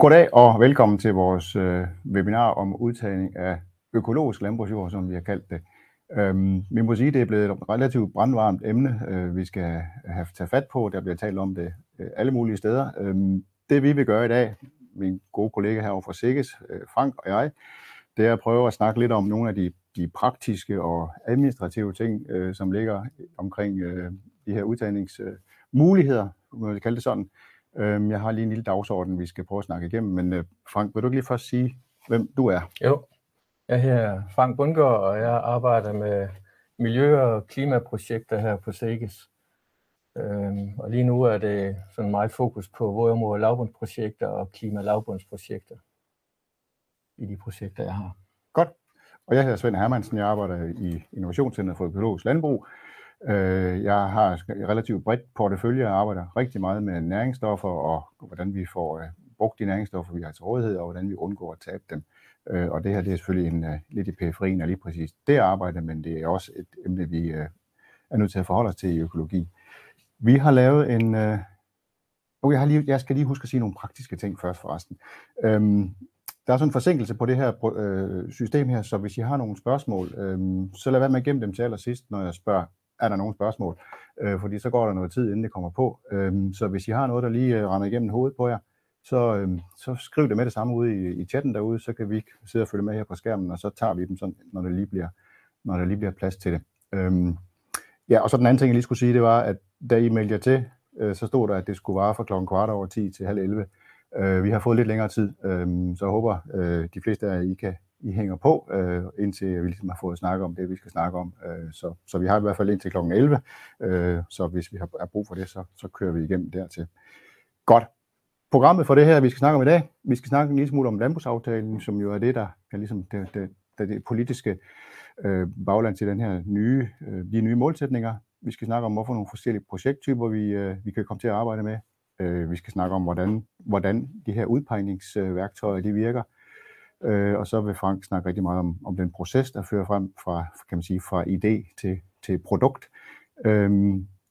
Goddag og velkommen til vores webinar om udtagning af økologisk landbrugsjord, som vi har kaldt det. Vi må sige, at det er blevet et relativt brandvarmt emne, vi skal have taget fat på. Der bliver talt om det alle mulige steder. Det vi vil gøre i dag, min gode kollega herovre fra SEGES, Frank og jeg, det er at prøve at snakke lidt om nogle af de praktiske og administrative ting, som ligger omkring de her udtagningsmuligheder, må jeg kalde det sådan. Jeg har lige en lille dagsorden, vi skal prøve at snakke igennem, men Frank, vil du ikke lige først sige, hvem du er? Jo, jeg hedder Frank Bundgaard, og jeg arbejder med miljø- og klimaprojekter her på SEGES. Og lige nu er det sådan meget fokus på vådområde- og lavbundsprojekter og klima-lavbundsprojekter i de projekter, jeg har. Godt. Og jeg hedder Svend Hermansen, jeg arbejder i Innovationscenteret for Økologisk Landbrug. Jeg har et relativt bredt portefølje og arbejder rigtig meget med næringsstoffer og hvordan vi får brugt de næringsstoffer, vi har til rådighed, og hvordan vi undgår at tabe dem. Og det her det er selvfølgelig lidt i periferien og lige præcis det arbejde, men det er også et emne, vi er nødt til at forholde os til i økologi. Vi har lavet en... Jeg skal lige huske at sige nogle praktiske ting først forresten. Der er sådan en forsinkelse på det her system her, så hvis I har nogle spørgsmål, så lad være med at gemme dem til allersidst, når jeg spørger, er der nogle spørgsmål, fordi så går der noget tid, inden det kommer på. Så hvis I har noget, der lige render igennem hovedet på jer, så skriv det med det samme ude i chatten derude, så kan vi sidde og følge med her på skærmen, og så tager vi dem, sådan, når der lige bliver plads til det. Ja, og så den anden ting, jeg lige skulle sige, det var, at da I meldte jer til, så stod der, at det skulle vare fra klokken 10:15 til 10:30. Vi har fået lidt længere tid, så jeg håber, de fleste af jer, I hænger på, indtil vi ligesom har fået snakket om det, vi skal snakke om. Så vi har i hvert fald indtil klokken 11, så hvis vi har brug for det, så kører vi igennem dertil. Godt. Programmet for det her, vi skal snakke om i dag, vi skal snakke en lille smule om landbrugsaftalen, som jo er det, der er ligesom det politiske bagland til den her de nye målsætninger. Vi skal snakke om, hvorfor nogle forskellige projekttyper, vi kan komme til at arbejde med. Vi skal snakke om, hvordan de her udpegningsværktøjer, de virker. Og så vil Frank snakke rigtig meget om den proces, der fører frem fra idé til produkt.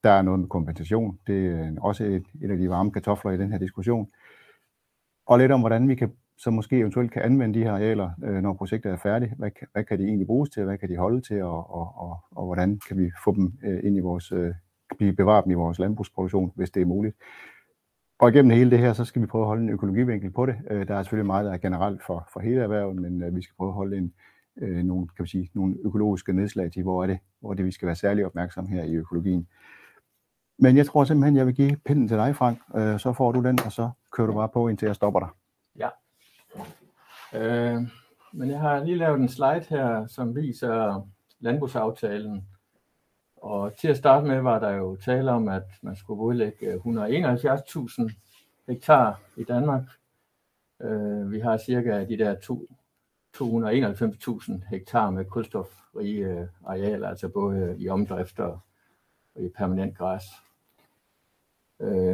Der er noget med kompensation. Det er også et af de varme kartofler i den her diskussion. Og lidt om, hvordan vi eventuelt kan anvende de her arealer, når projektet er færdigt. Hvad kan de egentlig bruges til? Hvad kan de holde til? Og hvordan kan vi få dem ind i bevare dem i vores landbrugsproduktion, hvis det er muligt? Og igennem hele det her, så skal vi prøve at holde en økologivinkel på det. Der er selvfølgelig meget, der er generelt for hele erhvervet, men vi skal prøve at holde nogle økologiske nedslag til, hvor det vi skal være særlig opmærksom her i økologien. Men jeg tror simpelthen, jeg vil give pinden til dig, Frank. Så får du den, og så kører du bare på, indtil jeg stopper dig. Ja. Men jeg har lige lavet en slide her, som viser landbrugsaftalen. Og til at starte med var der jo tale om, at man skulle udlægge 171.000 hektar i Danmark. Vi har cirka de der 291.000 hektar med kulstofrige arealer, altså både i omdrift og i permanent græs.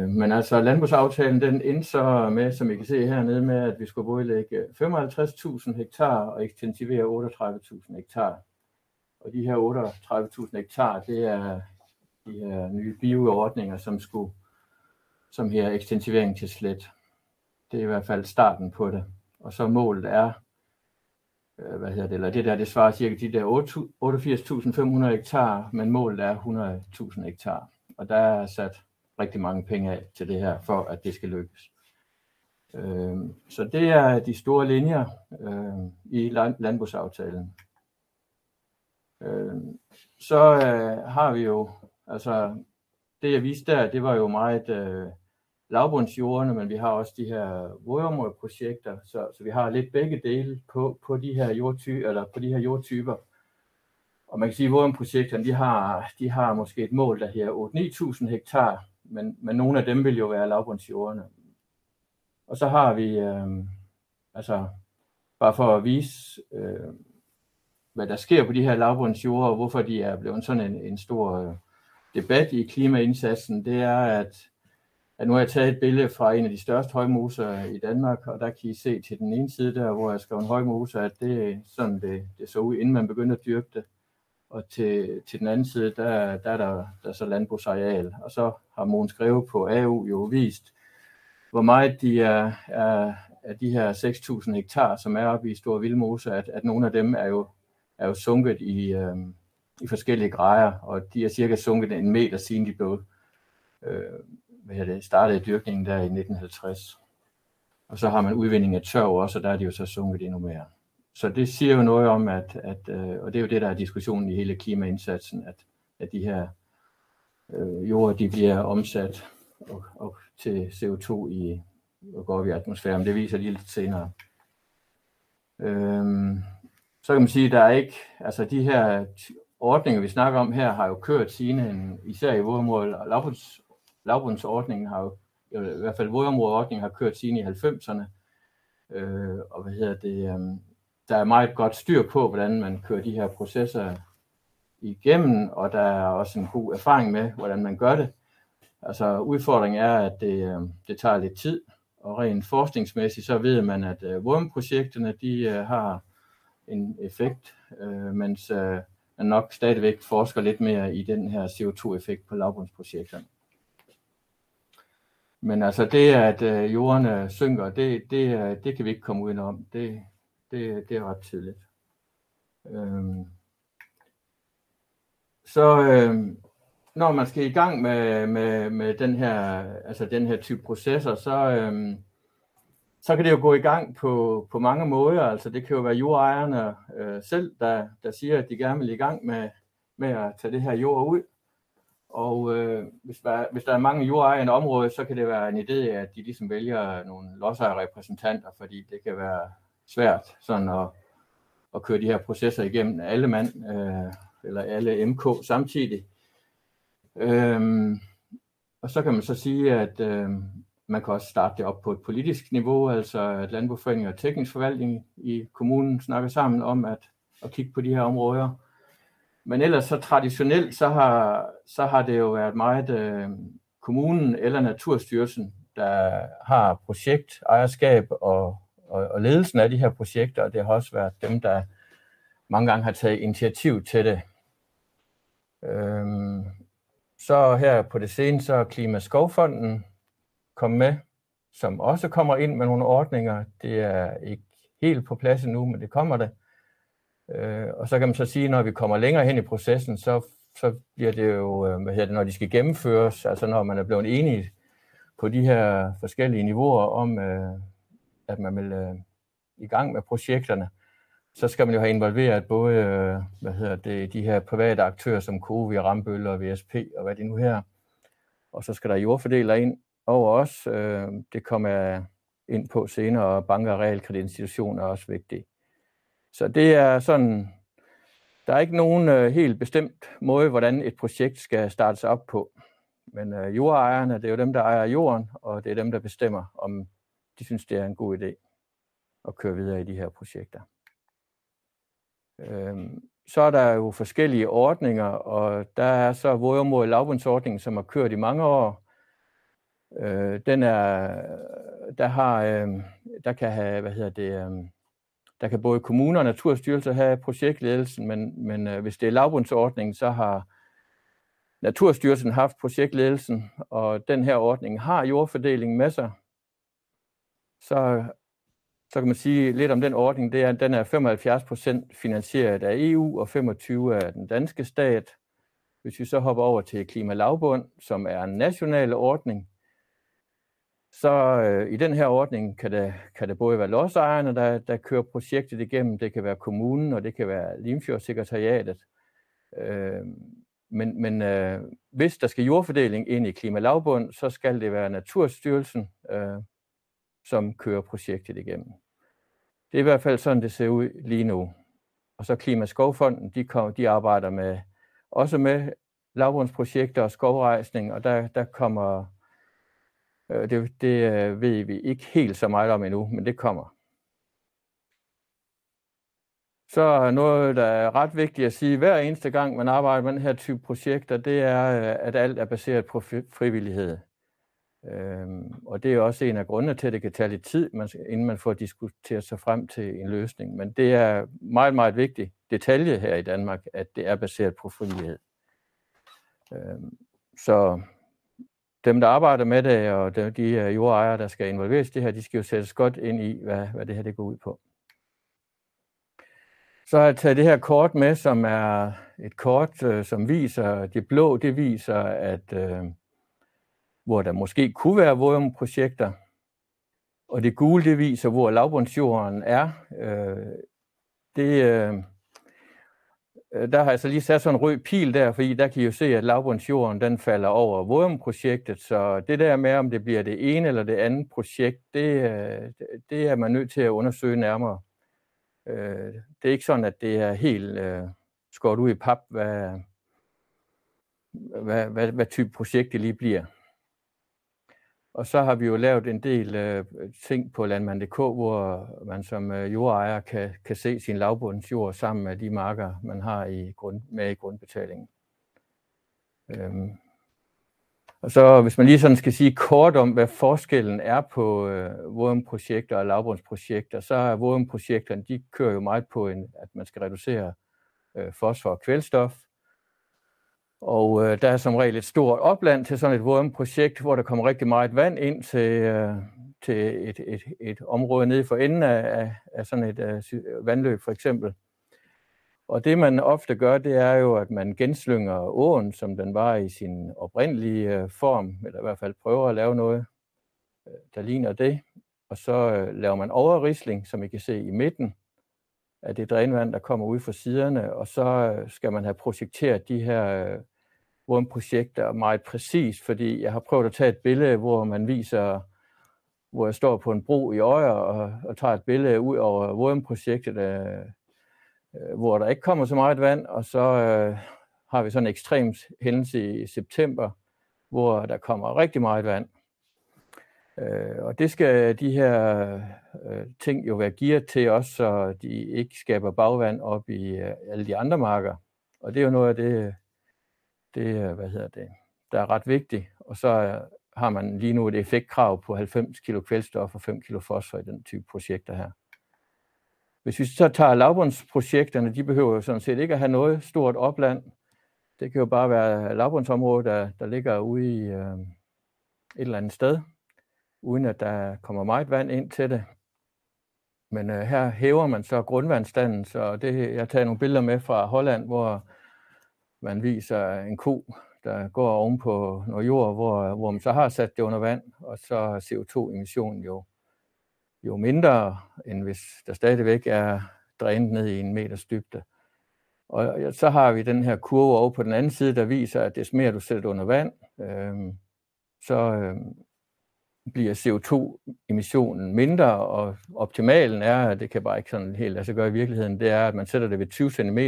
Men altså landbrugsaftalen den endte så med, som I kan se hernede, med at vi skulle udlægge 55.000 hektar og intensivere 38.000 hektar. Og de her 38.000 hektar, det er de her nye bioordninger, som her ekstensivering til slet. Det er i hvert fald starten på det. Og så målet er, det svarer cirka de der 88.500 hektar, men målet er 100.000 hektar. Og der er sat rigtig mange penge af til det her, for at det skal lykkes. Så det er de store linjer i landbrugsaftalen. Så har vi jo, altså det jeg viste der, det var jo meget lavbundsjordene, men vi har også de her vådområdeprojekter, så vi har lidt begge dele på de her jordtyper. Og man kan sige, at vådområdeprojekterne, de har måske et mål, der her 8-9.000 hektar, men nogle af dem vil jo være lavbundsjordene. Og så har vi, bare for at vise... hvad der sker på de her lavbundsjorder, og hvorfor de er blevet sådan en stor debat i klimaindsatsen, det er, at nu har jeg taget et billede fra en af de største højmoser i Danmark, og der kan I se til den ene side der, hvor jeg skrev en højmose, at det sådan det så ud, inden man begyndte at dyrke det. Og til den anden side, der er så landbrugsareal. Og så har Måns Greve på AU jo vist, hvor meget de er af de her 6.000 hektar, som er oppe i Store Vildmose, at nogle af dem er jo sunket i forskellige grader, og de er cirka sunket 1 meter siden de blev startede dyrkningen der i 1950. Og så har man udvinding af tørv også, og der er de jo så sunket endnu mere. Så det siger jo noget om, og det er jo det, der er diskussionen i hele klimaindsatsen, at de her jorder, de bliver omsat og til CO2 og går op i atmosfæren. Men det viser lige lidt senere. Så kan man sige, at der er ikke, altså de her ordninger, vi snakker om her, har jo kørt siden, især i vådområdet, og lavbundsordningen har jo, i hvert fald vådområdeordningen har kørt siden i 90'erne. Og der er meget godt styr på, hvordan man kører de her processer igennem, og der er også en god erfaring med, hvordan man gør det. Altså udfordringen er, at det tager lidt tid, og rent forskningsmæssigt så ved man, at wormprojekterne de har en effekt, mens man nok stadigvæk forsker lidt mere i den her CO2-effekt på lavbundsprojekterne. Men altså det, at jordene synker, det kan vi ikke komme udenom. Det er ret tydeligt. Når man skal i gang med den her, altså den her type processer, så kan det jo gå i gang på mange måder. Altså det kan jo være jordejerne selv, der siger, at de gerne vil i gang med at tage det her jord ud. Og hvis der er mange jordejere i området, så kan det være en idé, at de ligesom vælger nogle lodsejerrepræsentanter, fordi det kan være svært sådan at køre de her processer igennem alle mand eller alle MK samtidig. Og så kan man så sige, at man kan også starte det op på et politisk niveau, altså at landbrugsforening og teknisk forvaltning i kommunen snakker sammen om at kigge på de her områder. Men ellers så traditionelt, så har det jo været meget kommunen eller Naturstyrelsen, der har projekt, ejerskab og ledelsen af de her projekter, og det har også været dem, der mange gange har taget initiativ til det. Så her på det seneste, så er Klimaskovfonden kommet med, som også kommer ind med nogle ordninger. Det er ikke helt på plads endnu, men det kommer det. Og så kan man så sige, at når vi kommer længere hen i processen, så bliver det jo, når de skal gennemføres, altså når man er blevet enige på de her forskellige niveauer om, at man vil i gang med projekterne, så skal man jo have involveret både de her private aktører som COVID, Rambølle og VSP og hvad det nu her. Og så skal der jordfordeler ind over os. Det kommer jeg ind på senere, og banker og realkreditinstitutioner er også vigtige. Så det er sådan, der er ikke nogen helt bestemt måde, hvordan et projekt skal startes op på. Men jordejerne, det er jo dem, der ejer jorden, og det er dem, der bestemmer, om de synes, det er en god idé at køre videre i de her projekter. Så er der jo forskellige ordninger, og der er så vådområde lavbundsordningen, som har kørt i mange år. Der kan både kommuner og Naturstyrelsen have projektledelsen, men hvis det er lavbundsordningen, så har Naturstyrelsen haft projektledelsen, og den her ordning har jordfordelingen med sig. Så kan man sige lidt om den ordning, det er, at den er 75% finansieret af EU og 25% af den danske stat. Hvis vi så hopper over til Klimalavbund, som er en national ordning, så i den her ordning kan det både være lodsejerne, der kører projektet igennem, det kan være kommunen, og det kan være Limfjordssekretariatet. Men hvis der skal jordfordeling ind i Klimalavbund, så skal det være Naturstyrelsen, som kører projektet igennem. Det er i hvert fald sådan, det ser ud lige nu. Og så Klimaskovfonden, de arbejder også med lavbundsprojekter og skovrejsning, og der kommer, det ved vi ikke helt så meget om endnu, men det kommer. Så noget, der er ret vigtigt at sige, hver eneste gang man arbejder med den her type projekter, det er, at alt er baseret på frivillighed. Og det er også en af grundene til, at det kan tage lidt tid, inden man får diskuteret sig frem til en løsning. Men det er meget, meget vigtig detalje her i Danmark, at det er baseret på frivillighed. Så dem, der arbejder med det, og de jordejere, der skal involveres i det her, de skal jo sættes godt ind i, hvad det her det går ud på. Så har jeg taget det her kort med, som er et kort, som viser, det blå, det viser, at hvor der måske kunne være vådomprojekter, og det gule, det viser, hvor lavbundsjorden er. Der har jeg så lige sat sådan en rød pil der, fordi der kan I jo se, at lavbundsjorden den falder over vådomprojektet, så det der med, om det bliver det ene eller det andet projekt, det er man nødt til at undersøge nærmere. Det er ikke sådan, at det er helt skåret ud i pap, hvad type projekt det lige bliver. Og så har vi jo lavet en del ting på Landmand.dk, hvor man som jordejer kan se sin lavbundsjord sammen med de marker, man har med i grundbetalingen. Og så hvis man lige sådan skal sige kort om, hvad forskellen er på vådomprojekter og lavbundsprojekter, så er vådomprojekterne, de kører jo meget på, at man skal reducere fosfor og kvælstof. Og der er som regel et stort opland til sådan et vådomprojekt, hvor der kommer rigtig meget vand ind til et område nede for enden af sådan et vandløb for eksempel. Og det man ofte gør, det er jo, at man genslynger åen, som den var i sin oprindelige form, eller i hvert fald prøver at lave noget, der ligner det. Og så laver man overrisling, som I kan se i midten af det drænvand, der kommer ud fra siderne. Og så skal man have projekteret de her vådomprojekter meget præcist, fordi jeg har prøvet at tage et billede, hvor man viser, hvor jeg står på en bro i Øjer og tager et billede ud over vådomprojektet, hvor der ikke kommer så meget vand, og så har vi sådan en ekstrem hændelse i september, hvor der kommer rigtig meget vand. Og det skal de her ting jo være gearet til også, så de ikke skaber bagvand op i alle de andre marker. Og det er jo noget af det der er ret vigtigt. Og så har man lige nu et effektkrav på 90 kg kvælstof og 5 kg fosfor i den type projekter her. Hvis vi så tager lavbundsprojekterne, de behøver jo sådan set ikke at have noget stort opland. Det kan jo bare være lavbundsområde, der ligger ude i et eller andet sted, uden at der kommer meget vand ind til det. Men her hæver man så grundvandstanden, så det, jeg tager nogle billeder med fra Holland, hvor man viser en ko, der går oven på noget jord, hvor man så har sat det under vand, og så er CO2-emissionen jo mindre, end hvis der stadigvæk er drænet ned i en meters dybde. Og så har vi den her kurve over på den anden side, der viser, at des mere du sætter under vand, så bliver CO2-emissionen mindre, og optimalen er, at det kan bare ikke sådan helt lade sig gøre i virkeligheden, det er, at man sætter det ved 20 cm.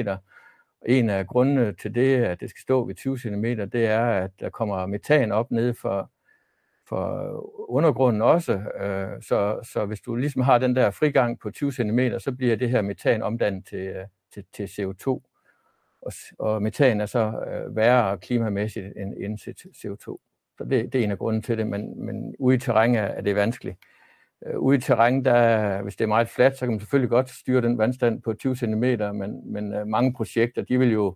En af grundene til det, at det skal stå ved 20 cm, det er, at der kommer metan op nede for undergrunden også, så hvis du ligesom har den der frigang på 20 cm, så bliver det her metan omdannet til CO2, og metan er så værre klimamæssigt end CO2. Så det er en af grunden til det, men ude i terræn er det vanskeligt. Ude i terræn, hvis det er meget fladt, så kan man selvfølgelig godt styre den vandstand på 20 cm, men mange projekter, de vil jo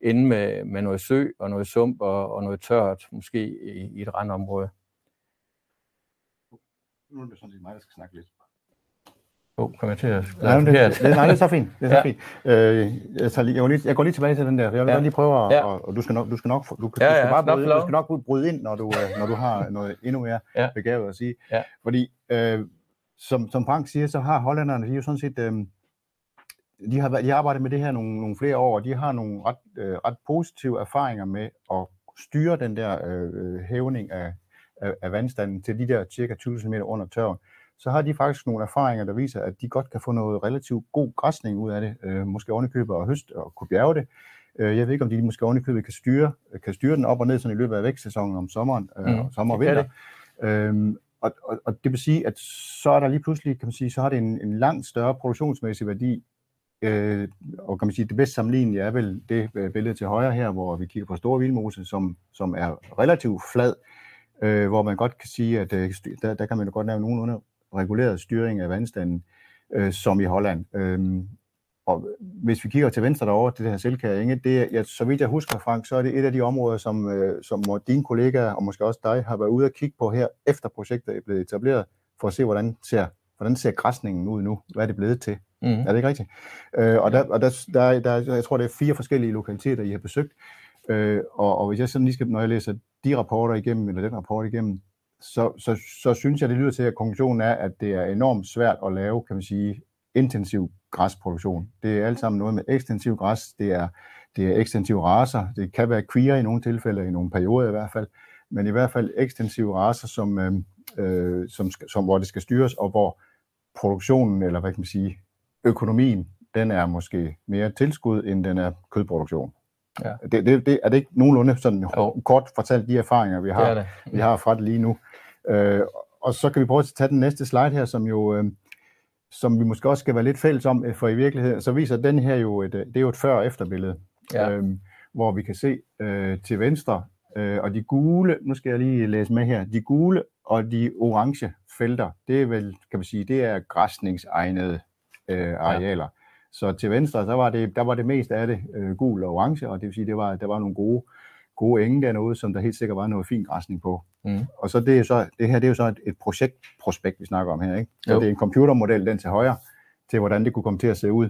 ende med noget sø og noget sump og noget tørt, måske i et randområde. Nu er det sådan set mig, der skal snakke lidt. Kom jeg til at... Nej, det er så fint. Det er så fint. Jeg går lige tilbage til den der. Jeg vil lige prøve at... Ja. Og du skal nok bryde ind, når du har noget endnu mere begavet at sige. Ja. Fordi, som Frank siger, så har hollænderne, de jo sådan set... de har arbejdet med det her nogle flere år, og de har nogle ret positive erfaringer med at styre den der hævning af vandstanden til de der cirka 20 cm under tørven, så har de faktisk nogle erfaringer, der viser, at de godt kan få noget relativt god græsning ud af det, måske ovenikøbet og høst og kunne bjerge det. Jeg ved ikke, om de måske ovenikøbet kan styre den op og ned sådan i løbet af vækstsæsonen om sommeren, sommer og vinter. Og det vil sige, at så er der lige pludselig, kan man sige, så har det en langt større produktionsmæssig værdi, og kan man sige, det bedst sammenlignelige er vel det billede til højre her, hvor vi kigger på Store Vildmose, som er relativt flad, hvor man godt kan sige, at der kan man jo godt lave nogen reguleret styring af vandstanden, som i Holland. Og hvis vi kigger til venstre derovre, det her Silkeborg, det er, så vidt jeg husker, Frank, så er det et af de områder, som dine kollegaer og måske også dig har været ude og kigge på her, efter projektet er blevet etableret, for at se, hvordan ser græsningen ud nu? Hvad er det blevet til? Mm-hmm. Er det ikke rigtigt? Og der, jeg tror, det er 4 forskellige lokaliteter, I har besøgt. Og hvis jeg sådan lige skal, når jeg læser de rapporter igennem, eller den rapport igennem, så synes jeg, det lyder til, at konklusionen er, at det er enormt svært at lave, kan man sige, intensiv græsproduktion. Det er alt sammen noget med ekstensiv græs, det er ekstensive racer, det kan være queer i nogle tilfælde, i nogle perioder i hvert fald, men i hvert fald ekstensive racer, som hvor det skal styres, og hvor produktionen, eller hvad kan man sige, økonomien, den er måske mere tilskud, end den er kødproduktion. Ja. Det er det ikke nogenlunde sådan kort fortalt de erfaringer, vi har, det. Vi har fra det lige nu. Og så kan vi prøve at tage den næste slide her, som vi måske også skal være lidt fælles om, for i virkeligheden, så viser den her jo, det er jo et før- og efterbillede, ja. Hvor vi kan se til venstre, og de gule, nu skal jeg lige læse med her, de gule og de orange felter, det er vel, kan man sige, det er græsningsegnede arealer. Ja. Så til venstre, der var det mest af det gul og orange, og det vil sige, der var nogle gode enge dernede, som der helt sikkert var noget fin græsning på. Mm. Og så det her er jo så et projektprospekt, vi snakker om her, ikke? Så det er en computermodel, den til højre, til hvordan det kunne komme til at se ud.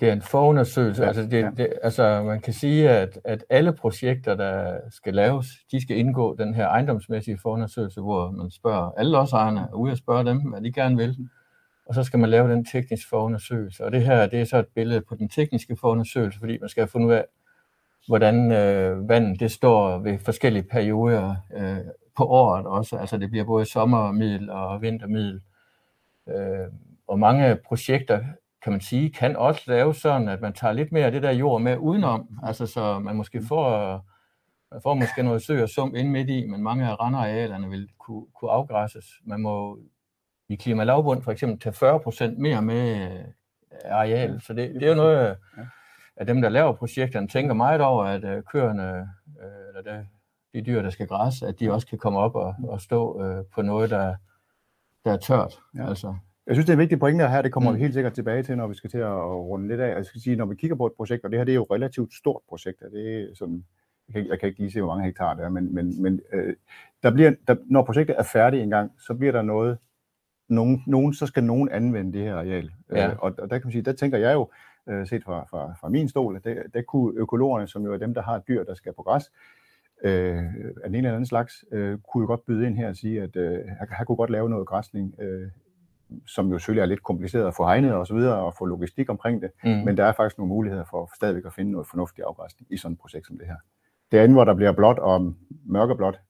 Det er en forundersøgelse. Ja. Altså man kan sige, at alle projekter, der skal laves, de skal indgå den her ejendomsmæssige forundersøgelse, hvor man spørger alle lodsejerne, er ude og spørge dem, hvad de gerne vil. Og så skal man lave den tekniske forundersøgelse. Og det her, det er så et billede på den tekniske forundersøgelse, fordi man skal have fundet ud af, hvordan vandet det står ved forskellige perioder på året også. Altså det bliver både sommermiddel og vintermiddel. Og mange projekter, kan man sige, kan også lave sådan, at man tager lidt mere af det der jord med udenom. Altså så man måske får noget sø og sum ind midt i, men mange af randarealerne vil kunne afgræsses. Man må i klimalavbund for eksempel tage 40% mere med areal. Så det er jo noget... at dem, der laver projekterne, tænker meget over, at køerne, eller de dyr, der skal græsse, at de også kan komme op og stå på noget, der er tørt. Ja. Altså. Jeg synes, det er en vigtig pointe her, det kommer vi helt sikkert tilbage til, når vi skal til at runde lidt af. Jeg skal sige, når vi kigger på et projekt, og det her det er jo et relativt stort projekt, og det er sådan, jeg kan ikke lige se, hvor mange hektar det er, men når projektet er færdigt engang, så bliver der noget, så skal nogen anvende det her areal. Ja. Og der kan man sige, der tænker jeg jo, set fra min stol, der kunne økologerne, som jo er dem, der har dyr, der skal på græs, af den ene eller anden slags, kunne jo godt byde ind her og sige, at han kunne godt lave noget græsning, som jo selvfølgelig er lidt kompliceret at få hegnet og så videre, og få logistik omkring det, men der er faktisk nogle muligheder for stadigvæk at finde noget fornuftig afgræsning i sådan et projekt som det her. Det andet, hvor der bliver blåt og mørkeblåt,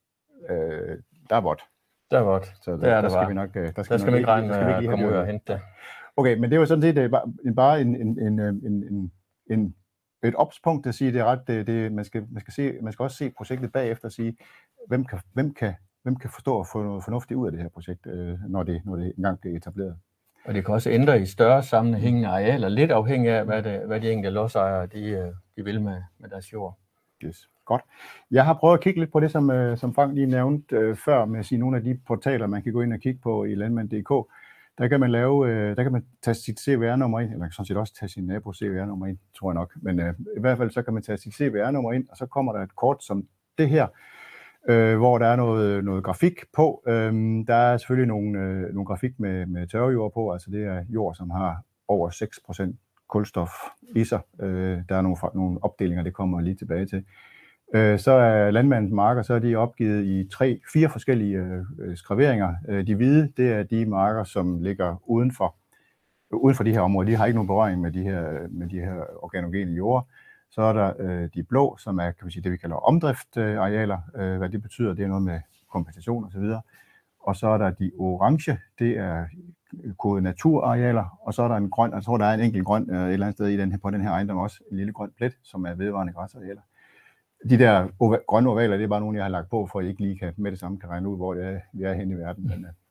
der er vådt. Der er vådt. Der skal vi nok... Der skal vi ikke regne med at komme ud og hente det. Okay, men det var sådan set bare et opspunkt at sige, det er ret. Man skal også se projektet bagefter og sige, hvem kan forstå at få noget fornuftigt ud af det her projekt, når det engang bliver etableret. Og det kan også ændre i større sammenhængende arealer, lidt afhængig af, hvad de enkelte lodsejere de vil med deres jord. Yes. Godt. Jeg har prøvet at kigge lidt på det, som Frank lige nævnte før, med at sige nogle af de portaler, man kan gå ind og kigge på i Landmand.dk. Der kan man tage sit CVR-nummer ind, eller sådan set også tage sin nabo CVR-nummer ind, tror jeg nok. Men i hvert fald så kan man tage sit CVR-nummer ind, og så kommer der et kort som det her, hvor der er noget grafik på. Der er selvfølgelig nogle grafik med tørrejord på, altså det er jord, som har over 6% kulstof i sig. Der er nogle opdelinger, det kommer lige tilbage til. Så er landmandens marker, så er de opgivet i 3-4 forskellige skraveringer. De hvide, det er de marker, som ligger uden for de her områder. De har ikke nogen berøring med de her organogene jorder. Så er der de blå, som er, kan vi sige, det, vi kalder omdriftarealer. Hvad det betyder, det er noget med kompensation osv. Og så er der de orange, det er kodet naturarealer. Og så er der en grøn, jeg tror, der er en enkelt grøn et eller andet sted på den her ejendom også, en lille grøn plet, som er vedvarende græsarealer. De der grønne ovaler, det er bare nogle, jeg har lagt på, for at I ikke lige med det samme kan regne ud, hvor vi er henne i verden.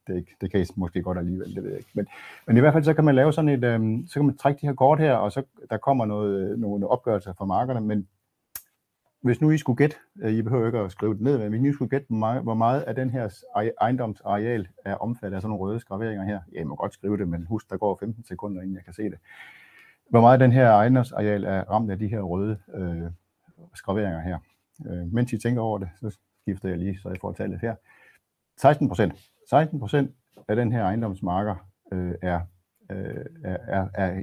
Men det kan I måske godt alligevel, det ved jeg ikke. Men i hvert fald, så kan man lave sådan et, så kan man trække de her kort her, og så der kommer nogle opgørelser fra markerne. Men hvis nu I skulle gætte, I behøver ikke at skrive det ned, men hvis nu I skulle gætte, hvor meget af den her ejendomsareal er omfattet af sådan nogle røde skraveringer her. Ja, I må godt skrive det, men husk, der går 15 sekunder, inden jeg kan se det. hvor meget den her ejendomsareal er ramt af de her røde skraveringer her. Mens I tænker over det, så skifter jeg lige, så jeg får tallet her. 16% af den her ejendomsmarker er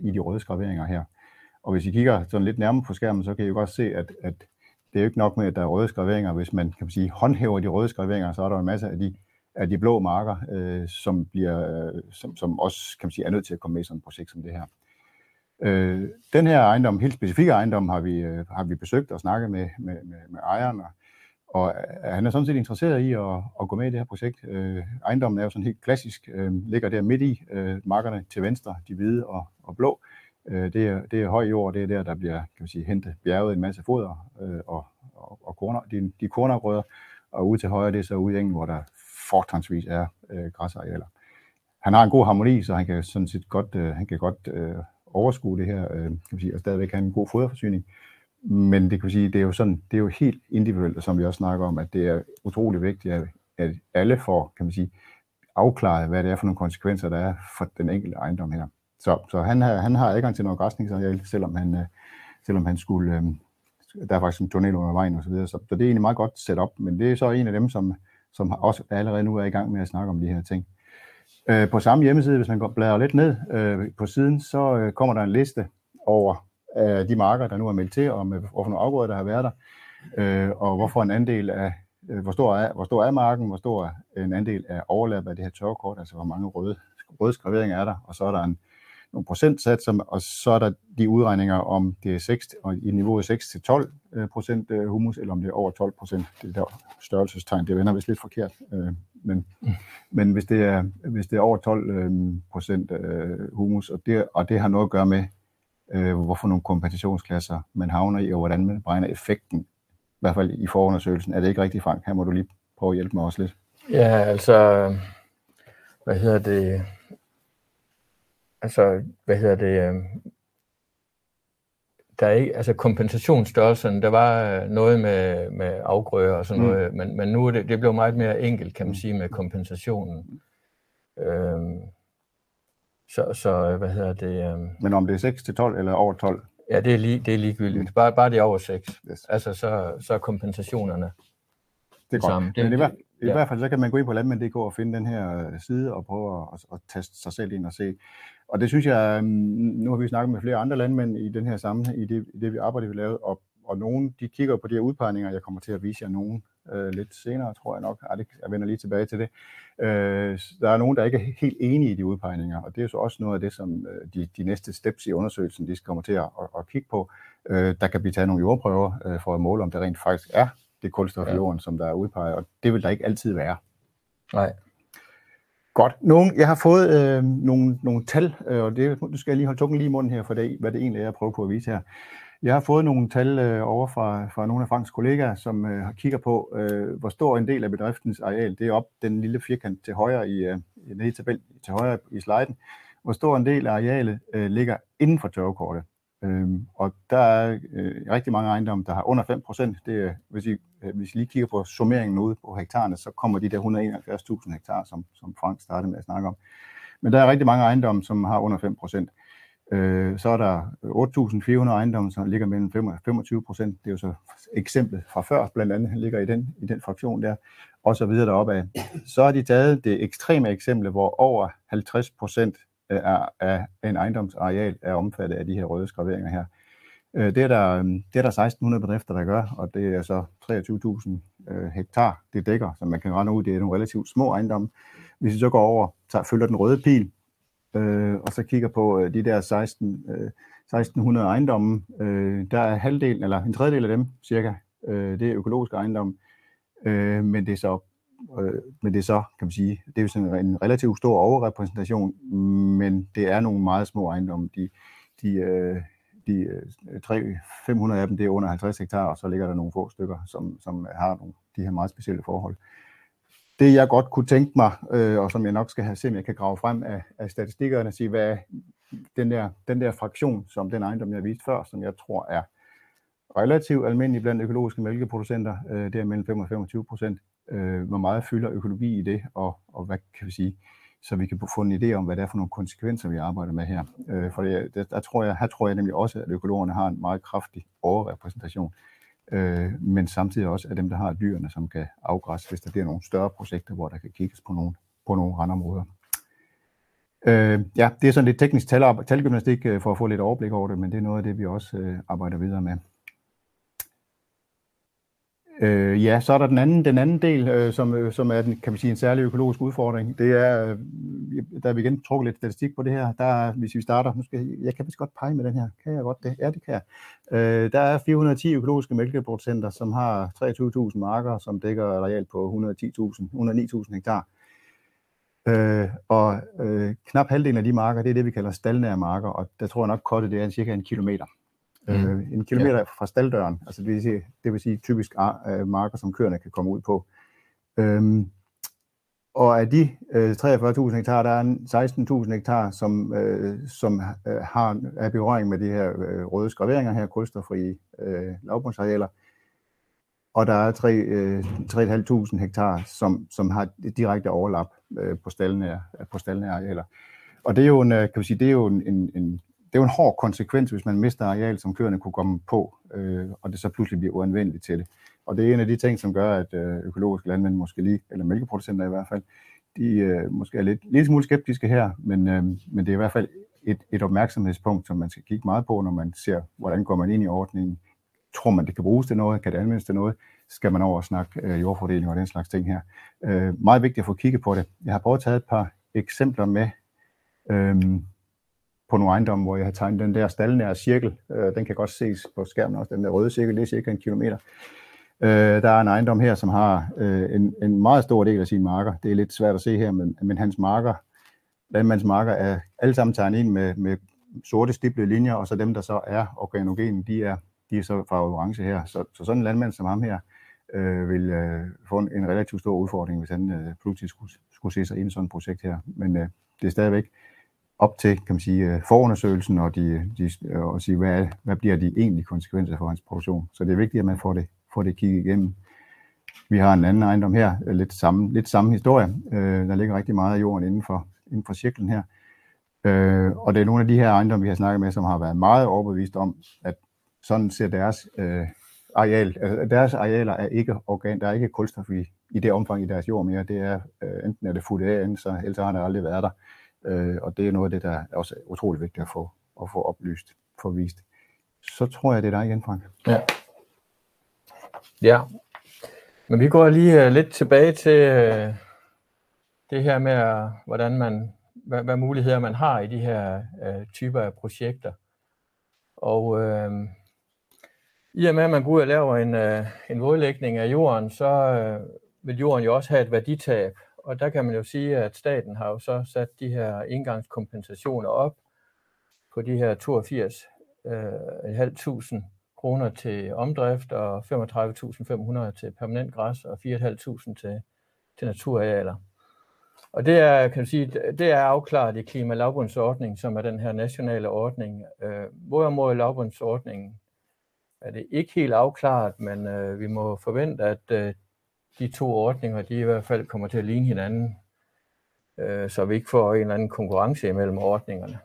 i de røde skraveringer her. Og hvis I kigger sådan lidt nærmere på skærmen, så kan I jo godt se, at det er jo ikke nok med, at der er røde skraveringer. Hvis man, kan man sige, håndhæver de røde skraveringer, så er der en masse af de blå marker, som bliver, som også, kan man sige, er nødt til at komme med i sådan et projekt som det her. Den her ejendom, helt specifikke ejendom, har vi besøgt og snakket med ejeren, og han er sådan set interesseret i at gå med i det her projekt. Ejendommen er jo sådan helt klassisk, ligger der midt i markerne til venstre, de hvide og blå. Det er høj jord, det er der bliver, kan man sige, hentet bjerget en masse foder og korner, de kornafgrøder, og ude til højre, det er så udengen, hvor der fortrinsvis er græsarealer. Han har en god harmoni, så han kan sådan set godt, overskue det her, kan man sige, og stadigvæk have en god foderforsyning. Men det kan man sige, det er jo sådan, det er jo helt individuelt, som vi også snakker om, at det er utrolig vigtigt, at alle får, kan man sige, afklaret, hvad det er for nogle konsekvenser, der er for den enkelte ejendom her. Så han har adgang til noget græsningsareal, selvom han skulle, der er faktisk en tunnel under vejen og så videre. Så det er egentlig meget godt set op, men det er så en af dem, som også allerede nu er i gang med at snakke om de her ting. På samme hjemmeside, hvis man bladrer lidt ned på siden, så kommer der en liste over de marker, der nu er meldt til, og med, hvorfor nogle afgrøder, der har været der, og hvorfor en andel af, hvor stor er marken, hvor stor en andel af overlap af det her tørrekort, altså hvor mange røde skraveringer er der, og så er der nogle procentsats, og så er der de udregninger, om det er 6, og i niveauet 6-12% humus, eller om det er over 12%. Det der størrelsestegn, det vender vist lidt forkert, men hvis det er over 12% humus, og det har noget at gøre med, hvorfor nogle kompensationsklasser man havner i, og hvordan man beregner effekten, i hvert fald i forundersøgelsen. Er det ikke rigtigt, Frank? Her må du lige prøve at hjælpe mig også lidt. Ja, altså, der er ikke, altså kompensationsstørrelsen, der var noget med afgrøder og sådan noget, men nu er det blev meget mere enkelt, kan man sige, med kompensationen. Men om det er 6-12 eller over 12? Ja, det er ligegyldigt. Bare det er over 6. Yes. Altså, så er kompensationerne det samme. I hvert fald så kan man gå ind på Landmand.dk og finde den her side og prøve at taste sig selv ind og se. Og det synes jeg, nu har vi snakket med flere andre landmænd i den her sammenhæng, i det vi arbejder, vi lavede, og nogen, de kigger på de her udpegninger. Jeg kommer til at vise jer nogen lidt senere, tror jeg nok. Jeg vender lige tilbage til det. Der er nogen, der ikke er helt enige i de udpegninger, og det er så også noget af det, som de næste steps i undersøgelsen, de kommer til at kigge på. Der kan blive taget nogle jordprøver for at måle, om det rent faktisk er det kulstof i jorden, som der er udpeget, og det vil der ikke altid være. Nej. Godt. Jeg har fået nogle tal, og nu skal jeg lige holde tungen lige i munden her, for det, hvad det egentlig er, jeg prøver på at vise her. Jeg har fået nogle tal over fra nogle af Franks kollegaer, som kigger på, hvor stor en del af bedriftens areal, det er op den lille firkant til højre i tabellen, til højre i sliden, hvor stor en del af arealet ligger inden for tørvekortet. Og der er rigtig mange ejendomme, der har under 5%. Det, hvis I lige kigger på summeringen ude på hektarerne, så kommer de der 171.000 hektar, som Frank startede med at snakke om. Men der er rigtig mange ejendomme, som har under 5%. Så er der 8.400 ejendomme, som ligger mellem 5 og 25%. Det er jo så eksemplet fra før, blandt andet ligger i den fraktion der, og så videre deroppe af. Så har de taget det ekstreme eksempel, hvor over 50% af en ejendomsareal er omfattet af de her røde skraveringer her. Det er der 1.600 bedrifter, der gør, og det er så 23.000 hektar, det dækker, som man kan regne ud, det er nogle relativt små ejendomme. Hvis vi så går over, følger den røde pil, og så kigger på de der 1.600 ejendomme, der er halvdelen, eller en tredjedel af dem cirka, det er økologiske ejendomme, men det er så, kan man sige, det er jo sådan en relativt stor overrepræsentation, men det er nogle meget små ejendomme. De 500 af dem, det er under 50 hektar, og så ligger der nogle få stykker, som har nogle de her meget specielle forhold. Det jeg godt kunne tænke mig, og som jeg nok skal have se, om jeg kan grave frem af statistikkerne og sige, hvad er den der fraktion, som den ejendom, jeg viste før, som jeg tror er relativt almindelig blandt økologiske mælkeproducenter, det er mellem 5 og 25%. Hvor meget fylder økologi i det, og hvad kan vi sige, så vi kan få en idé om, hvad det er for nogle konsekvenser, vi arbejder med her. For her tror jeg nemlig også, at økologerne har en meget kraftig overrepræsentation, men samtidig også af dem, der har dyrene, som kan afgræsse, hvis der bliver nogle større projekter, hvor der kan kigges på nogle randområder. Ja, det er sådan lidt teknisk talgymnastik for at få lidt overblik over det, men det er noget af det, vi også arbejder videre med. Ja, så er der den anden del, som er den, kan man sige, en særlig økologisk udfordring. Det er, der er vi igen trukket lidt statistik på det her. Der, hvis vi starter, jeg kan vist godt pege med den her. Kan jeg godt det? Ja, det kan jeg. Der er 410 økologiske mælkeproducenter, som har 23.000 marker, som dækker areal på 109.000 hektar. Og knap halvdelen af de marker, det er det, vi kalder staldnære marker, og der tror jeg nok kortet, det er cirka en kilometer. En kilometer fra stalddøren, altså det vil sige typisk marker, som køerne kan komme ud på. Og af de 43.000 hektar, der er 16.000 hektar, som er berøring med de her røde skraveringer her, kulstoffrie lavbundsarealer. Og der er 3.500 hektar, som har direkte overlap på staldnære arealer. Og det er jo en, kan man sige, det er jo en hård konsekvens, hvis man mister areal, som køerne kunne komme på, og det så pludselig bliver uanvendeligt til det. Og det er en af de ting, som gør, at økologiske landmænd måske lige, eller mælkeproducenter i hvert fald, de måske er lidt smule skeptiske her, men det er i hvert fald et opmærksomhedspunkt, som man skal kigge meget på, når man ser, hvordan går man ind i ordningen. Tror man, det kan bruges til noget? Kan det anvendes til noget? Skal man over og snakke jordfordeling og den slags ting her? Meget vigtigt at få kigget på det. Jeg har prøvet at tage et par eksempler med på nogle ejendomme, hvor jeg har tegnet den der staldnære cirkel. Den kan godt ses på skærmen også, den der røde cirkel, det er cirka en kilometer. Der er en ejendom her, som har en meget stor del af sine marker. Det er lidt svært at se her, men hans marker, landmandsmarker, er alle sammen tegnet ind med sorte stiplede linjer, og så dem, der så er organogene, de er så fra orange her. Så sådan en landmand som ham her vil få en relativt stor udfordring, hvis han pludselig skulle se sig ind i sådan et projekt her. Men det er stadigvæk op til, kan man sige, forundersøgelsen og sige, hvad bliver de egentlige konsekvenser for hans produktion. Så det er vigtigt, at man får det kigget igennem. Vi har en anden ejendom her, lidt samme historie. Der ligger rigtig meget af jorden inden for cirklen her. Og det er nogle af de her ejendomme, vi har snakket med, som har været meget overbevist om, at sådan ser deres areal. Altså deres arealer er ikke organ, der er ikke kulstof i det omfang i deres jord mere. Det er enten er det fuldt af, ellers har det aldrig været der. Og det er noget af det, der er også utrolig vigtigt at få oplyst, få vist. Så tror jeg, det er dig igen, Frank. Ja. Men vi går lige lidt tilbage til det her med, hvordan man, hvad muligheder man har i de her typer af projekter. Og i og med, at man går ud og laver en vådlægning af jorden, så vil jorden jo også have et værditab. Og der kan man jo sige, at staten har jo så sat de her engangskompensationer op på de her 82.500 kroner til omdrift og 35.500 til permanent græs og 4.500 til naturarealer. Og det er, kan man sige, det er afklaret i klimalavbundsordningen, som er den her nationale ordning. Hvorimod lavbundsordningen er det ikke helt afklaret, men vi må forvente, at de to ordninger, de i hvert fald kommer til at ligne hinanden, så vi ikke får en eller anden konkurrence imellem ordningerne.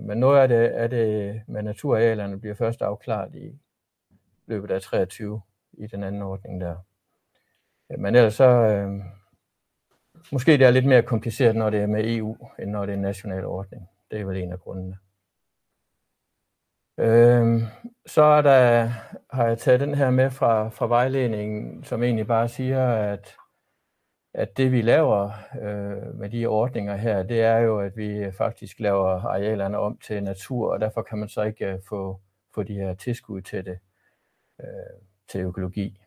Men noget af det er det med naturarealerne bliver først afklaret i løbet af 23 i den anden ordning der. Men ellers så, måske det er lidt mere kompliceret, når det er med EU, end når det er en national ordning. Det er vel en af grundene. Så er der, har jeg taget den her med fra vejledningen, som egentlig bare siger, at det vi laver med de ordninger her, det er jo, at vi faktisk laver arealerne om til natur, og derfor kan man så ikke få de her tilskud til det, til økologi.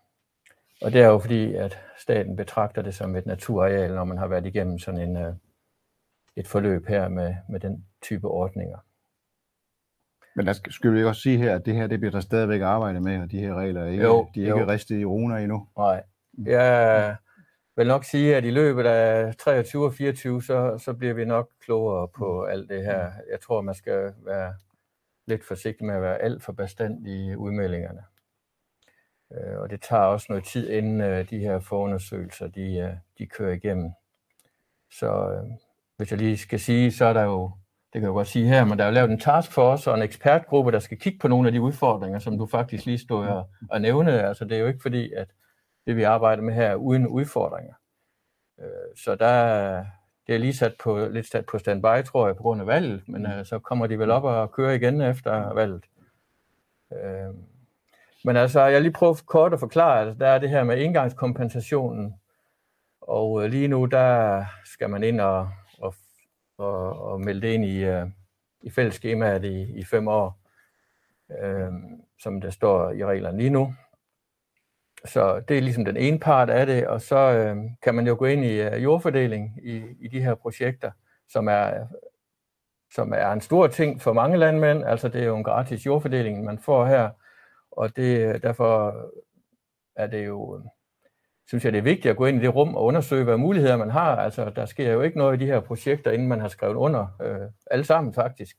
Og det er jo fordi, at staten betragter det som et naturareal, når man har været igennem sådan et forløb her med den type ordninger. Men der skal vi ikke også sige her, at det her det bliver der stadigvæk arbejdet med, og de her regler er ikke ristet i runer endnu. Nej. Jeg vil nok sige, at i løbet af 23 og 24, så bliver vi nok klogere på alt det her. Jeg tror, man skal være lidt forsigtig med at være alt for bastant i udmeldingerne. Og det tager også noget tid, inden de her forundersøgelser de kører igennem. Så hvis jeg lige skal sige, så er der jo, det kan jeg jo godt sige her, men der er jo lavet en taskforce og en ekspertgruppe, der skal kigge på nogle af de udfordringer, som du faktisk lige stod og nævnede. Altså det er jo ikke fordi, at det vi arbejder med her er uden udfordringer. Så der, det er lige sat på standby, tror jeg, på grund af valget, men så kommer de vel op og kører igen efter valget. Men altså, jeg lige prøver kort at forklare, at altså, der er det her med engangskompensationen, og lige nu, der skal man ind og melde det ind i fællesskemaet i 5 år, som der står i reglerne lige nu. Så det er ligesom den ene part af det, og så kan man jo gå ind i jordfordeling i de her projekter, som er en stor ting for mange landmænd. Altså det er jo en gratis jordfordeling, man får her, og det, derfor er det jo, synes jeg, det er vigtigt at gå ind i det rum og undersøge, hvad muligheder man har. Altså der sker jo ikke noget i de her projekter, inden man har skrevet under, alle sammen faktisk.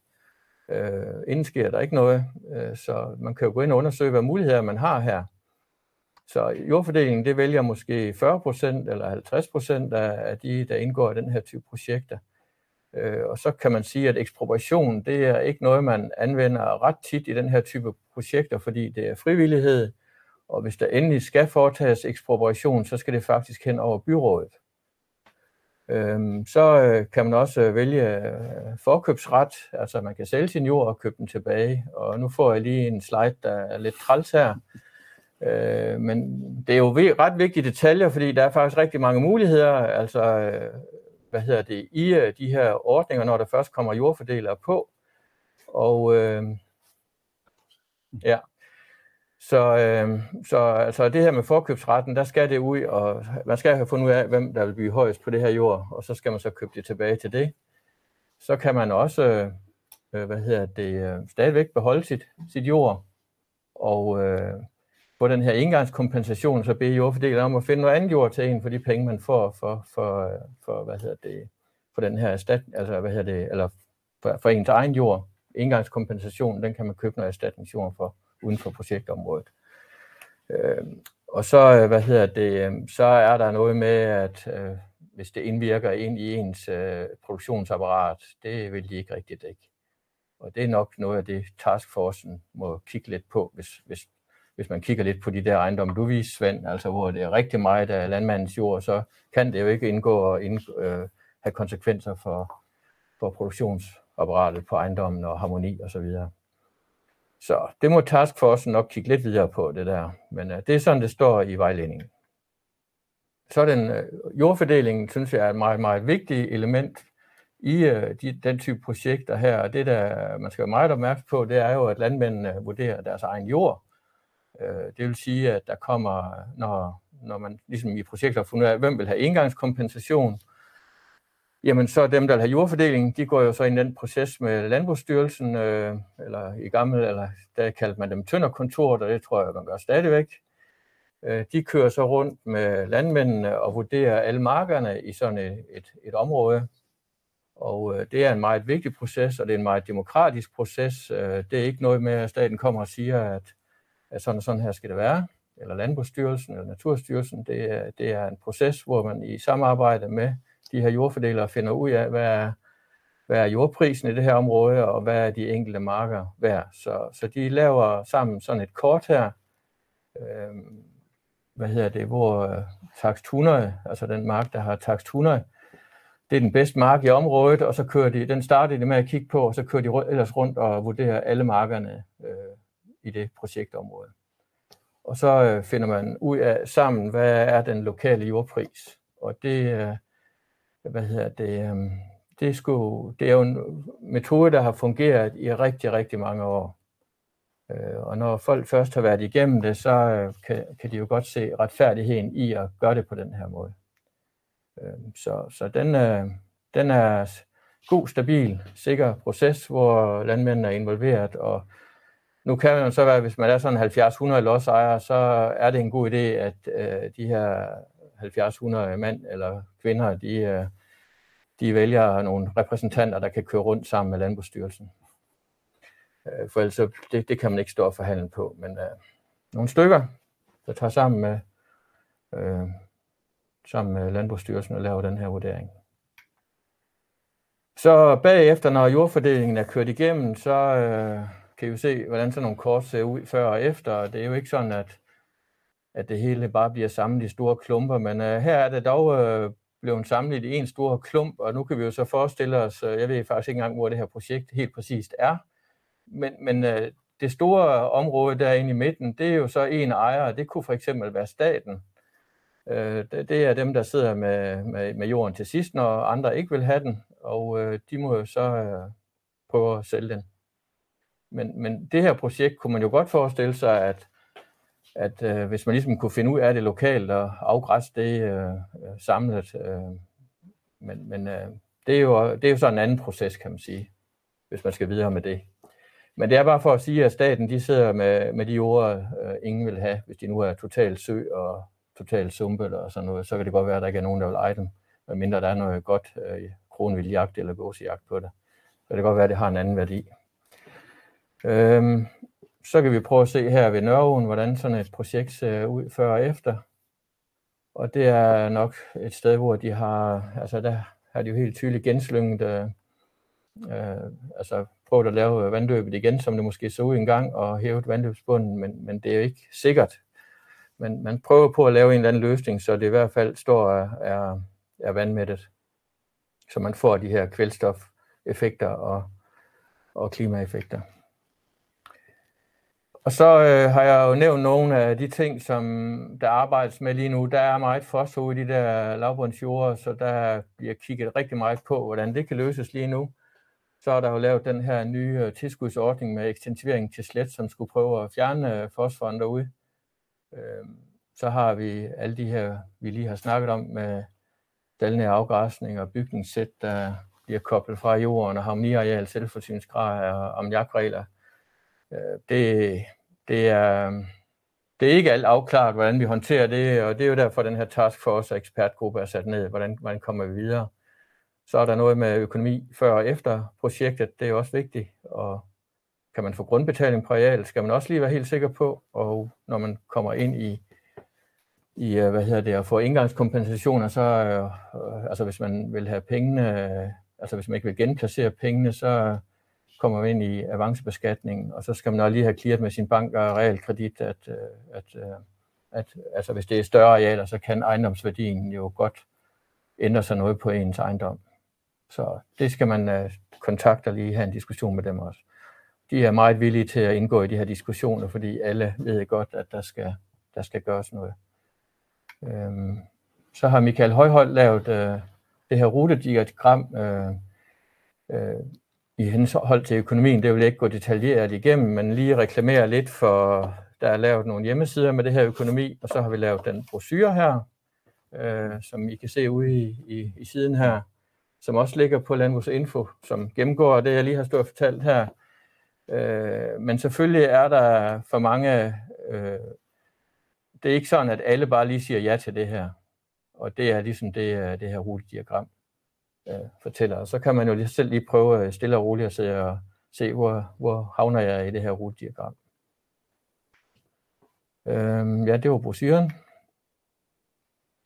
Inden sker der ikke noget, så man kan jo gå ind og undersøge, hvad muligheder man har her. Så jordfordelingen, det vælger måske 40% eller 50% af de, der indgår i den her type projekter. Og så kan man sige, at ekspropriation, det er ikke noget, man anvender ret tit i den her type projekter, fordi det er frivillighed, og hvis der endelig skal foretages ekspropriation, så skal det faktisk hen over byrådet. Så kan man også vælge forkøbsret, altså man kan sælge sin jord og købe den tilbage. Og nu får jeg lige en slide, der er lidt træls her. Men det er jo ret vigtige detaljer, fordi der er faktisk rigtig mange muligheder, altså i de her ordninger, når der først kommer jordfordelere på. Og ja, så altså det her med forkøbsretten, der skal det ud, og man skal have fundet ud af, hvem der vil blive højest på det her jord, og så skal man så købe det tilbage til det. Så kan man også, stadigvæk beholde sit jord, og på den her engangskompensation, så beder jordfordelerne om at finde noget andet jord til en for de penge, man får for den her erstatning, altså eller for ens egen jord. Engangskompensation, den kan man købe noget erstatningsjord for uden for projektområdet. Og så, så er der noget med, at hvis det indvirker ind i ens produktionsapparat, det vil de ikke rigtig dække. Og det er nok noget af det, taskforcen må kigge lidt på, hvis man kigger lidt på de der ejendomme, du viser, Svend, altså hvor det er rigtig meget af landmandens jord, så kan det jo ikke indgå og have konsekvenser for produktionsapparatet på ejendommen og harmoni osv. Så det må taskforcen nok kigge lidt videre på, det der. Men det er sådan, det står i vejledningen. Så den jordfordelingen, synes jeg, er et meget, meget vigtigt element i den type projekter her. Og det, der man skal være meget opmærksom på, det er jo, at landmændene vurderer deres egen jord. Det vil sige, at der kommer, når man ligesom i projekter har fundet ud af, hvem vil have engangskompensation, jamen så dem, der vil have jordfordeling, de går jo så ind i den proces med Landbrugsstyrelsen, eller i gamle, eller der kaldte man dem tønderkontoret, og det tror jeg, man gør stadigvæk. De kører så rundt med landmændene og vurderer alle markerne i sådan et område. Og det er en meget vigtig proces, og det er en meget demokratisk proces. Det er ikke noget med, at staten kommer og siger, at sådan her skal det være, eller Landbrugsstyrelsen eller Naturstyrelsen. Det er en proces, hvor man i samarbejde med de her jordfordelere finder ud af, hvad er jordprisen i det her område, og hvad er de enkelte marker værd. Så de laver sammen sådan et kort her, hvor takst 100, altså den mark, der har takst 100, det er den bedste mark i området, og så kører de, den starter de med at kigge på, og så kører de ellers rundt og vurderer alle markerne i det projektområde. Og så finder man ud af sammen, hvad er den lokale jordpris. Og det er jo en metode, der har fungeret i rigtig, rigtig mange år. Og når folk først har været igennem det, så kan de jo godt se retfærdigheden i at gøre det på den her måde. Så den er god, stabil, sikker proces, hvor landmændene er involveret, og nu kan man så være, hvis man er sådan 70-100 lodsejere, så er det en god idé, at de her 70-100 mænd eller kvinder, de vælger nogle repræsentanter, der kan køre rundt sammen med Landbrugsstyrelsen. For ellers, det kan man ikke stå og forhandle på, men nogle stykker, der tager sammen med Landbrugsstyrelsen og laver den her vurdering. Så bagefter, når jordfordelingen er kørt igennem, så kan I jo se, hvordan sådan nogle kort ser ud før og efter. Det er jo ikke sådan, at det hele bare bliver samlet i store klumper, men her er det dog blevet samlet i en stor klump, og nu kan vi jo så forestille os, jeg ved faktisk ikke engang, hvor det her projekt helt præcist er, men det store område derinde i midten, det er jo så en ejer, og det kunne for eksempel være staten. Det er dem, der sidder med jorden til sidst, når andre ikke vil have den, og de må jo så prøve at sælge den. Men det her projekt kunne man jo godt forestille sig, at hvis man ligesom kunne finde ud af det lokalt og afgræsse det samlet. Men det er jo så en anden proces, kan man sige, hvis man skal videre med det. Men det er bare for at sige, at staten de sidder med de jorder, ingen vil have. Hvis de nu er totalt sø og totalt sumpe eller sådan noget, så kan det godt være, at der ikke er nogen, der vil eje dem. Medmindre der er noget godt kronvildjagt eller gåsejagt på det. Så kan det godt være, at det har en anden værdi. Så kan vi prøve at se her ved Nørreåen, hvordan sådan et projekt ser ud før og efter. Og det er nok et sted, hvor de har, altså der har de jo helt tydeligt genslynget, altså prøvet at lave vandløbet igen, som det måske så ud en gang, og hævet vandløbsbunden, men det er jo ikke sikkert. Men man prøver på at lave en eller anden løsning, så det i hvert fald står er vandmættet, så man får de her kvælstofeffekter og klimaeffekter. Og så har jeg jo nævnt nogle af de ting, som der arbejdes med lige nu. Der er meget fosfor i de der lavbundsjorder, så der bliver kigget rigtig meget på, hvordan det kan løses lige nu. Så er der jo lavet den her nye tilskudsordning med ekstensivering til slet, som skulle prøve at fjerne fosforen derude. Så har vi alle de her, vi lige har snakket om, med dalende afgræsning og bygningssæt, der bliver koblet fra jorden, og harmoniareal, selvforsyningsgrad og ammoniakregler. Det er ikke alt afklaret, hvordan vi håndterer det, og det er jo derfor, den her taskforce og ekspertgruppe er sat ned, hvordan kommer vi videre. Så er der noget med økonomi før og efter projektet, det er også vigtigt, og kan man få grundbetaling på areal, skal man også lige være helt sikker på, og når man kommer ind i og får indgangskompensationer, så altså hvis man vil have pengene, altså hvis man ikke vil genplacere pengene, så kommer man ind i avancebeskatningen, og så skal man også lige have clearet med sin bank og realkredit, at altså hvis det er større arealer, så kan ejendomsværdien jo godt ændre sig noget på ens ejendom. Så det skal man kontakte og lige have en diskussion med dem også. De er meget villige til at indgå i de her diskussioner, fordi alle ved godt, at der skal gøres noget. Så har Michael Højholdt lavet det her rutediagram, i henhold til økonomien, det vil jeg ikke gå detaljeret igennem, men lige reklamere lidt for, der er lavet nogle hjemmesider med det her økonomi, og så har vi lavet den brochure her, som I kan se ude i siden her, som også ligger på Landvors info, som gennemgår det, jeg lige har stået og fortalt her. Men selvfølgelig er der for mange, det er ikke sådan, at alle bare lige siger ja til det her, og det er ligesom det her rutediagram fortæller, og så kan man jo selv lige prøve stille og roligt at se, hvor havner jeg i det her rutediagram. Ja, det var brochuren.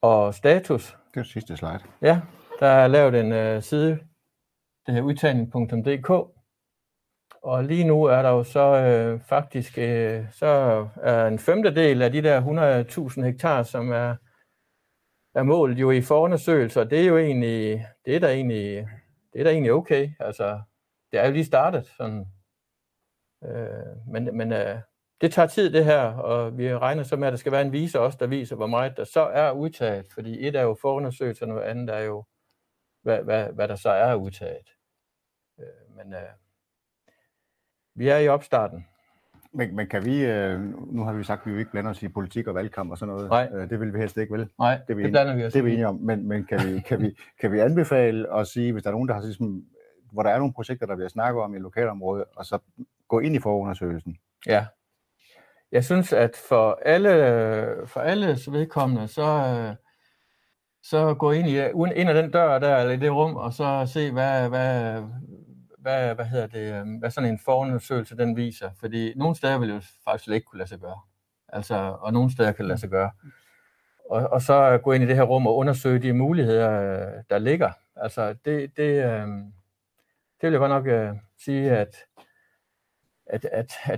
Og status. Det er det sidste slide. Ja, der er lavet en side, det her udtagning.dk, og lige nu er der jo så faktisk, så er en femtedel af de der 100.000 hektar, som er målet jo i forundersøgelser, og det er jo egentlig, det er da egentlig okay. Altså, det er jo lige startet, sådan. Men det tager tid, det her, og vi regner så med, at der skal være en viser også, der viser, hvor meget der så er udtaget, fordi et er jo forundersøgelser, og noget andet er jo, hvad der så er udtaget. Men vi er i opstarten. Men kan vi, nu har vi sagt, at vi jo ikke blander os i politik og valgkamp og sådan noget. Nej. Det vil vi helst ikke, vel? Nej, det blander vi os. Det er vi enige om, men kan vi anbefale at sige, hvis der er nogen, der har ligesom, hvor der er nogle projekter, der bliver snakket om i lokalområdet, og så gå ind i forundersøgelsen? Ja. Jeg synes, at for alle vedkommende, så gå ind ad den dør der, eller i det rum, og så se, hvad sådan en forundersøgelse den viser, fordi nogle steder vil jo faktisk ikke kunne lade sig gøre, altså, og nogle steder kan det lade sig gøre. Og så gå ind i det her rum og undersøge de muligheder, der ligger. Altså, det, det, det vil jeg godt nok sige, at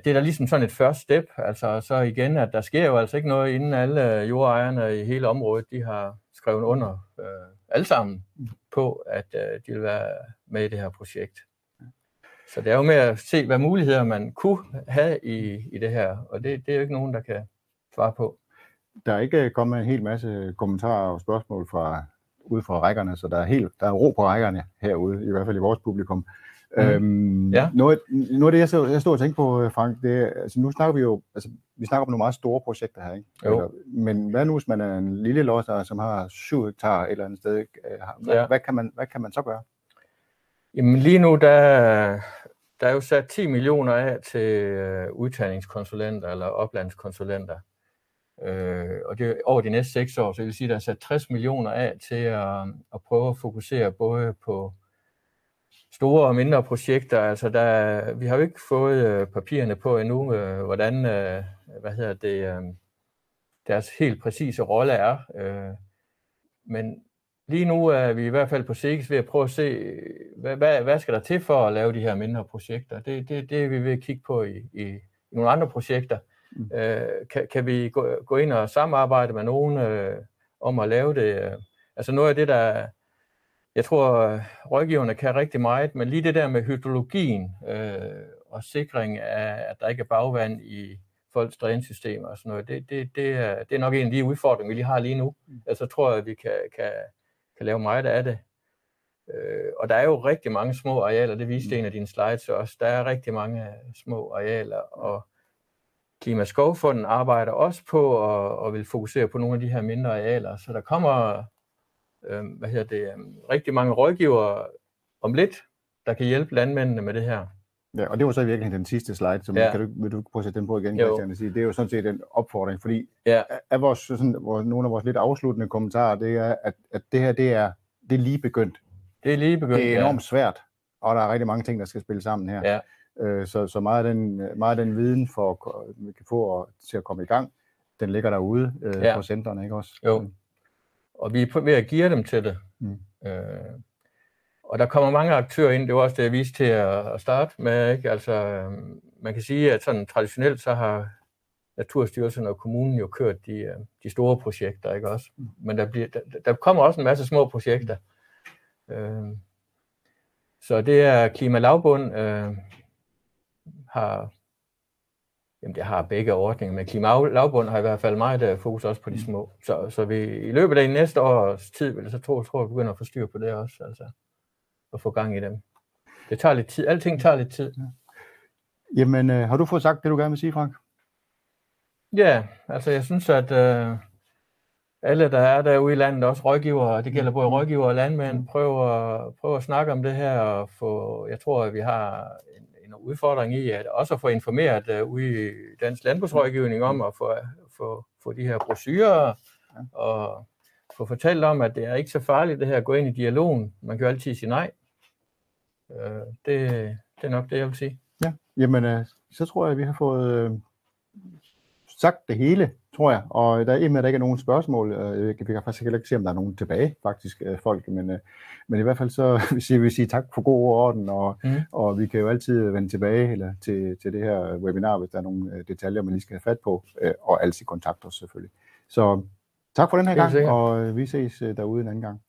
det er da ligesom sådan et first step. Altså så igen, at der sker jo altså ikke noget, inden alle jordejerne i hele området, de har skrevet under alle sammen på, at de vil være med i det her projekt. Så det er jo med at se, hvad muligheder man kunne have i det her, og det er jo ikke nogen, der kan svare på. Der er ikke kommet en hel masse kommentarer og spørgsmål ude fra rækkerne, så der er ro på rækkerne herude, i hvert fald i vores publikum. Ja. Noget af det, jeg stod og tænkte på, Frank, det, altså, nu snakker vi jo, altså, vi snakker om nogle meget store projekter her, ikke? Jo. Men hvad nu, hvis man er en lille lodsejer, som har 7 hektar et eller andet sted, ja. Hvad kan man så gøre? Jamen lige nu, der er jo sat 10 millioner af til udtagningskonsulenter eller oplandskonsulenter. Og det er over de næste 6 år, så det vil sige, at der er sat 60 millioner af til at prøve at fokusere både på store og mindre projekter. Altså vi har jo ikke fået papirerne på endnu, hvordan deres helt præcise rolle er. Men lige nu er vi i hvert fald på SEGES ved at prøve at se, hvad skal der til for at lave de her mindre projekter. Det er vi ved at kigge på i nogle andre projekter. Kan vi gå ind og samarbejde med nogen om at lave det? Altså noget af det, der... Jeg tror, rådgiverne kan rigtig meget, men lige det der med hydrologien og sikring af, at der ikke er bagvand i folks drænsystemer og sådan noget, det er nok en af de udfordringer, vi lige har lige nu. Altså tror jeg, at vi kan lave meget af det. Og der er jo rigtig mange små arealer, det viste en af dine slides også. Der er rigtig mange små arealer, og Klimaskovfonden arbejder også på og vil fokusere på nogle af de her mindre arealer, så der kommer rigtig mange rådgivere om lidt, der kan hjælpe landmændene med det her. Ja, og det var så i virkeligheden den sidste slide, som ja. Vil du prøve at sætte den på igen, Christian, og sige, det er jo sådan set en opfordring, fordi ja. Nogle af vores lidt afsluttende kommentarer, det er, at det her, det er lige begyndt. Det er lige begyndt, det er enormt svært, og der er rigtig mange ting, der skal spille sammen her. Ja. Så meget af den viden, vi kan få til at komme i gang, den ligger derude på centrene, ikke også? Jo. Og vi er ved at give dem til det. Og der kommer mange aktører ind, det var også det, jeg viste til at starte med, ikke? Altså, man kan sige, at sådan traditionelt, så har Naturstyrelsen og kommunen jo kørt de store projekter, ikke også? Men der kommer også en masse små projekter. Så det er Klimalavbund, det har begge ordninger, men Klimalavbund har i hvert fald meget fokus også på de små. Så vi i løbet af næste års tid, vil jeg så tror jeg begynder at få styr på det også, altså at få gang i dem. Det tager lidt tid, alting tager lidt tid. Ja. Jamen, har du fået sagt det, du gerne vil sige, Frank? Ja, altså jeg synes, at alle, der er derude i landet, også rådgivere, og det gælder både rådgivere og landmænd, prøver at snakke om det her, og jeg tror, at vi har en udfordring i at også få informeret ude i dansk landbrugsrådgivning om at få de her brochurer og få fortalt om, at det er ikke så farligt det her at gå ind i dialogen. Man kan jo altid sige nej. Det er nok det, jeg vil sige. Ja, jamen så tror jeg, at vi har fået sagt det hele, tror jeg. Og der ikke er nogen spørgsmål. Vi kan faktisk heller ikke se, om der er nogen tilbage, faktisk, folk. Men i hvert fald så vil vi sige tak for god orden, og vi kan jo altid vende tilbage eller til det her webinar, hvis der er nogle detaljer, man lige skal have fat på, og altid kontakte os selvfølgelig. Så tak for den her gang, og vi ses derude en anden gang.